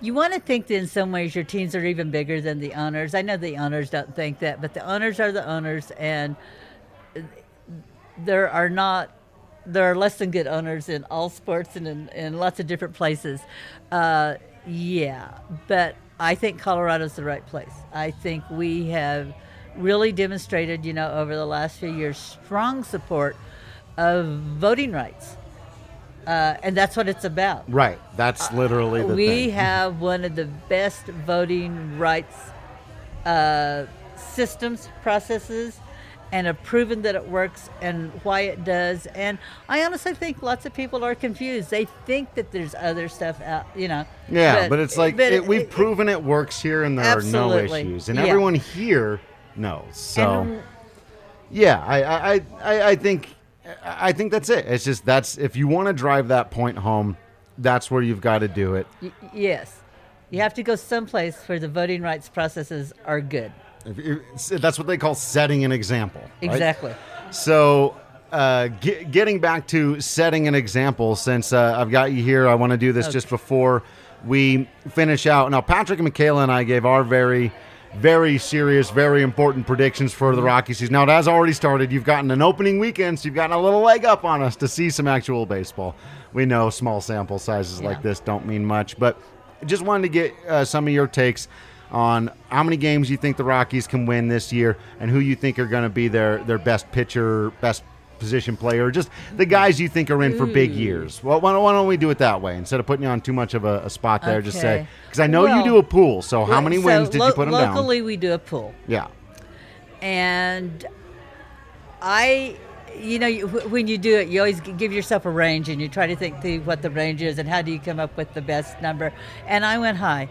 you want to think that in some ways your teams are even bigger than the owners. I know the owners don't think that, but the owners are the owners, and there are not there are less than good owners in all sports and in, in lots of different places. Uh, yeah, but. I think Colorado's the right place. I think we have really demonstrated, you know, over the last few years, strong support of voting rights. Uh, and that's what it's about. Right. That's literally the uh, we thing. We have one of the best voting rights uh, systems, processes, and have proven that it works and why it does. And I honestly think lots of people are confused. They think that there's other stuff out, you know. Yeah, but, but it's like but it, it, we've it, proven it works here and there absolutely. Are no issues. And yeah. everyone here knows. So, and, yeah, I, I, I, I think I think that's it. It's just that's if you want to drive that point home, that's where you've got to do it. Y- yes. You have to go someplace where the voting rights processes are good. That's what they call setting an example. Right? Exactly. So uh, get, getting back to setting an example, since uh, I've got you here, I want to do this okay. just before we finish out. Now, Patrick and Michaela and I gave our very very serious, very important predictions for the Rocky season. Now, it has already started. You've gotten an opening weekend, so you've gotten a little leg up on us to see some actual baseball. We know small sample sizes yeah. like this don't mean much, but just wanted to get uh, some of your takes on how many games you think the Rockies can win this year and who you think are going to be their, their best pitcher, best position player, just the guys you think are in for big years. Well, why don't, why don't we do it that way? Instead of putting you on too much of a, a spot there, okay. just say, because I know well, you do a pool, so how many so wins did lo- you put them down? Locally, we do a pool. Yeah. And I, you know, you, when you do it, you always give yourself a range, and you try to think through what the range is and how do you come up with the best number. And I went high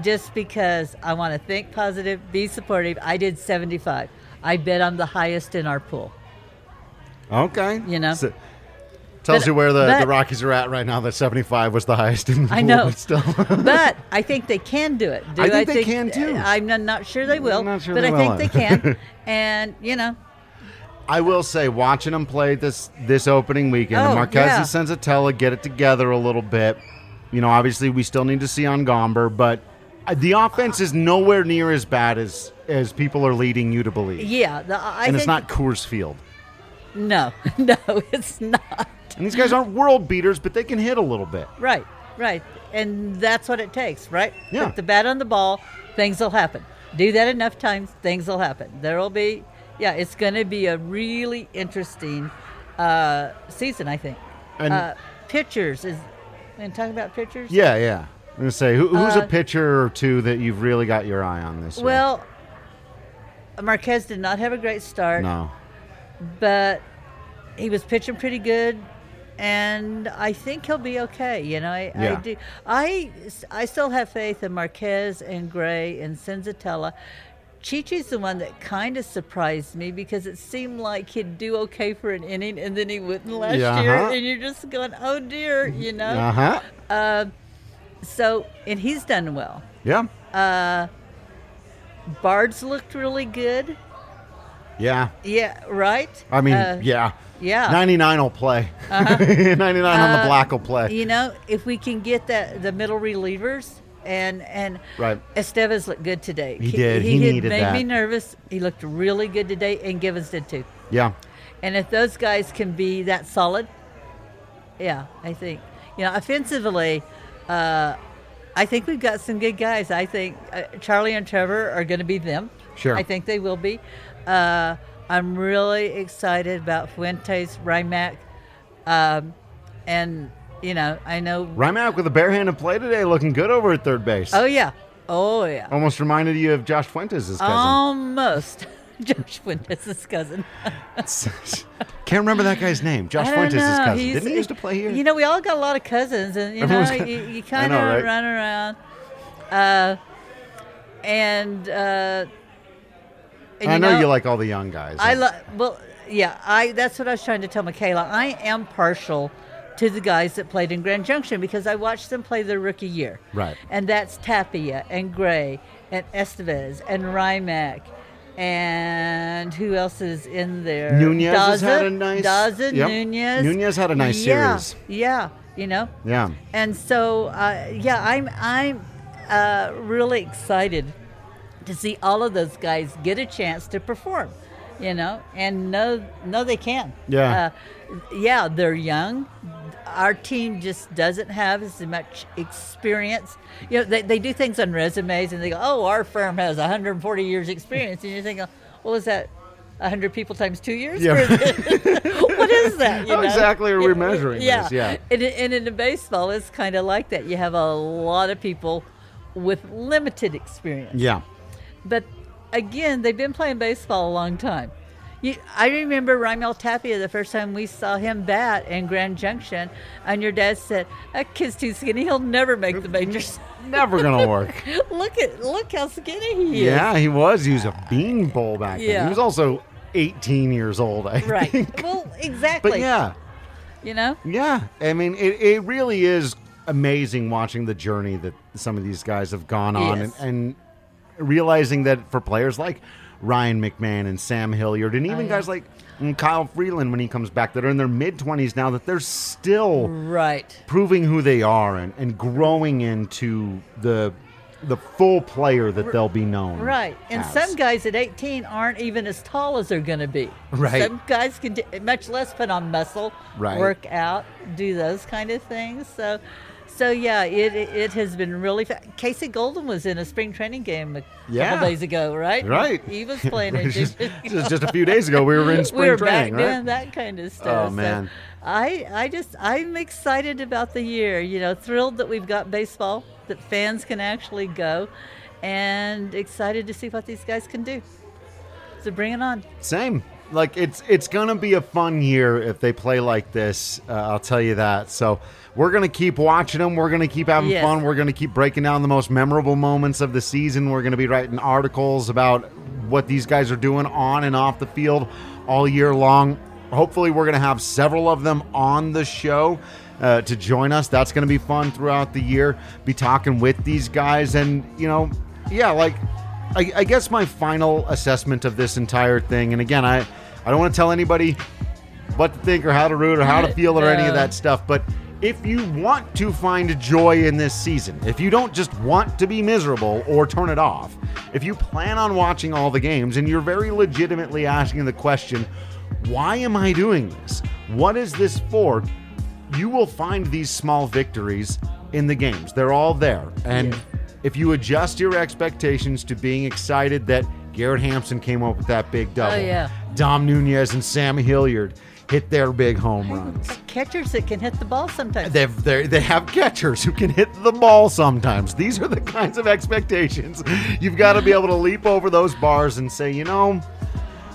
just because I want to think positive, be supportive. I did seventy-five. I bet I'm the highest in our pool. Okay. You know? So, tells but, you where the, but, the Rockies are at right now, that seventy-five was the highest in the I know. Still. But I think they can do it. Do I, think I think they can, too. I'm not sure they will, sure but they I will. think they can. And, you know. I will say, watching them play this, this opening weekend, oh, Marquez yeah. and Senzatella get it together a little bit. You know, obviously, we still need to see on Gomber, but the offense is nowhere near as bad as, as people are leading you to believe. Yeah. The, I and think, it's not Coors Field. No, no, it's not. And these guys aren't world beaters, but they can hit a little bit. Right, right. And that's what it takes, right? Yeah. Put the bat on the ball, things will happen. Do that enough times, things will happen. There will be, yeah, it's going to be a really interesting uh, season, I think. And uh, pitchers is, and talking about pitchers? Yeah, yeah. I'm going to say, who, who's uh, a pitcher or two that you've really got your eye on this year? Well, Marquez did not have a great start. No. But he was pitching pretty good, and I think he'll be okay. You know, I, yeah. I do. I, I still have faith in Marquez and Gray and Senzatella. Chi Chi's the one that kind of surprised me because it seemed like he'd do okay for an inning, and then he wouldn't last yeah, year. Uh-huh. And you're just going, oh, dear, you know. Uh-huh. Uh, so, and he's done well. Yeah. Uh, Bard's looked really good. Yeah. Yeah, right? I mean, uh, yeah. Yeah. ninety-nine will play. Uh-huh. ninety-nine on uh, the black will play. You know, if we can get that, the middle relievers, and, and right. Estevez looked good today. He, he did. He, he did, needed made that. Made me nervous. He looked really good today, and Givens did too. Yeah. And if those guys can be that solid, yeah, I think. You know, offensively, uh, I think we've got some good guys. I think uh, Charlie and Trevor are going to be them. Sure. I think they will be. Uh, I'm really excited about Fuentes, Rymac, um, and, you know, I know... Rymac with a barehanded play today looking good over at third base. Oh, yeah. Oh, yeah. Almost reminded you of Josh Fuentes' cousin. Almost. Josh Fuentes' cousin. Can't remember that guy's name. Josh Fuentes' cousin. He's, Didn't he used to play here? You know, we all got a lot of cousins, and, you know, you, you kind of right? run around. Uh, and... Uh, And I know, know you like all the young guys. I lo- well, yeah, I that's what I was trying to tell Michaela. I am partial to the guys that played in Grand Junction because I watched them play their rookie year. Right. And that's Tapia and Gray and Estevez and Rymac and who else is in there? Nunez Daza, has had a nice... Daza, yep. Nunez. Nunez had a nice yeah, series. Yeah, you know? Yeah. And so, uh, yeah, I'm, I'm uh, really excited to see all of those guys get a chance to perform, you know, and no, no, they can. Yeah. Uh, yeah, they're young. Our team just doesn't have as much experience. You know, they, they do things on resumes and they go, oh, our firm has one hundred forty years experience. And you're thinking, well, is that one hundred people times two years? Yeah. What is that? You How know? Exactly are we it, measuring yeah. this? Yeah. And, and in the baseball, it's kind of like that. You have a lot of people with limited experience. Yeah. But, again, they've been playing baseball a long time. You, I remember Raimel Tapia the first time we saw him bat in Grand Junction, and your dad said, that kid's too skinny. He'll never make the majors. Never going to work. Look at look how skinny he is. Yeah, he was. He was a beanpole back yeah. then. He was also eighteen years old, I right. think. Right. Well, exactly. But, yeah. You know? Yeah. I mean, it, it really is amazing watching the journey that some of these guys have gone on. Yes. and. and realizing that for players like Ryan McMahon and Sam Hilliard and even oh, yeah. guys like Kyle Freeland when he comes back that are in their mid-twenties now, that they're still right. proving who they are and, and growing into the the full player that they'll be known. Right. And as. Some guys at eighteen aren't even as tall as they're going to be. Right. Some guys can, do, much less put on muscle, right. work out, do those kind of things. So, so yeah, it it has been really fa- Casey Golden was in a spring training game a yeah. couple days ago, right? Right. He was playing it. just, just a few days ago we were in spring we were training, back right? doing that kind of stuff. Oh, man. So I, I just, I'm excited about the year. You know, thrilled that we've got baseball, that fans can actually go, and excited to see what these guys can do. So bring it on. Same. Like, it's it's going to be a fun year if they play like this. Uh, I'll tell you that. So we're going to keep watching them. We're going to keep having yes. fun. We're going to keep breaking down the most memorable moments of the season. We're going to be writing articles about what these guys are doing on and off the field all year long. Hopefully, we're going to have several of them on the show. Uh, to join us. That's going to be fun throughout the year. Be talking with these guys. And, you know, yeah, like, I, I guess my final assessment of this entire thing, and again, I, I don't want to tell anybody what to think or how to root or how to feel or no. any of that stuff, but if you want to find joy in this season, if you don't just want to be miserable or turn it off, if you plan on watching all the games and you're very legitimately asking the question, why am I doing this? What is this for? You will find these small victories in the games. They're all there. And yeah. if you adjust your expectations to being excited that Garrett Hampson came up with that big double, oh, yeah. Dom Nunez and Sam Hilliard hit their big home runs. Catchers that can hit the ball sometimes. They've, they have catchers who can hit the ball sometimes. These are the kinds of expectations. You've got to be able to leap over those bars and say, you know,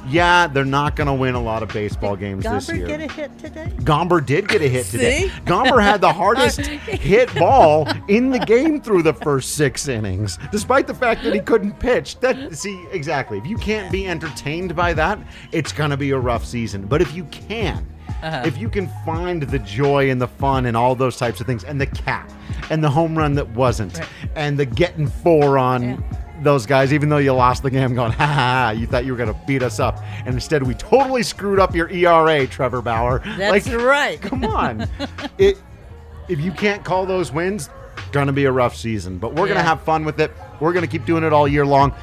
yeah, they're not going to win a lot of baseball did games Gomber this year. Did Gomber get a hit today? Gomber did get a hit today. Gomber had the hardest hit ball in the game through the first six innings, despite the fact that he couldn't pitch. That, see, exactly. If you can't be entertained by that, it's going to be a rough season. But if you can, uh-huh. if you can find the joy and the fun and all those types of things, and the cap, and the home run that wasn't, right. and the getting four on... Yeah. those guys, even though you lost the game, going, ha ha, ha you thought you were going to beat us up. And instead, we totally screwed up your E R A, Trevor Bauer. That's like, right. Come on. it, if you can't call those wins, going to be a rough season. But we're yeah. going to have fun with it. We're going to keep doing it all year long.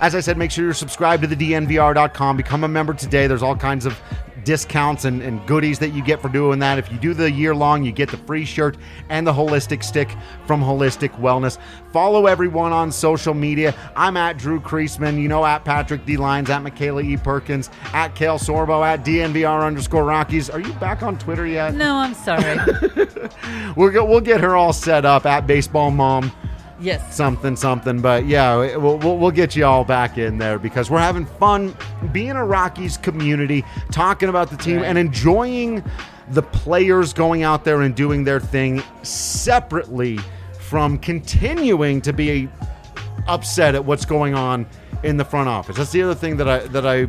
As I said, make sure you're subscribed to the D N V R dot com. Become a member today. There's all kinds of discounts and, and goodies that you get for doing that. If you do the year long, you get the free shirt and the holistic stick from Holistic Wellness. Follow everyone on social media. I'm at Drew Creasman, you know, at Patrick D. Lines, at Michaela E. Perkins, at Kale Sorbo, at D N V R underscore Rockies. Are you back on Twitter yet? No, I'm sorry. We're go- we'll get her all set up at Baseball Mom. Yes. Something, something. But yeah, we'll, we'll, we'll get you all back in there because we're having fun being a Rockies community, talking about the team right. and enjoying the players going out there and doing their thing separately from continuing to be upset at what's going on in the front office. That's the other thing that I, that I,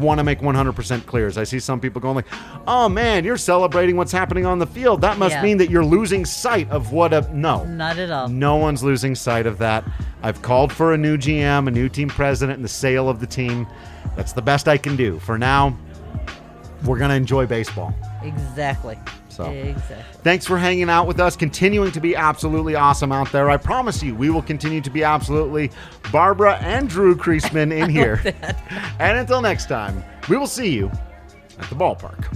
want to make one hundred percent clear is I see some people going like, oh man, you're celebrating what's happening on the field. That must yeah. mean that you're losing sight of what a, no, not at all. No one's losing sight of that. I've called for a new G M, a new team president, and the sale of the team. That's the best I can do for now. We're going to enjoy baseball. Exactly. So exactly. Thanks for hanging out with us, continuing to be absolutely awesome out there. I promise you, we will continue to be absolutely Barbara and Drew Creasman in here. And until next time, we will see you at the ballpark.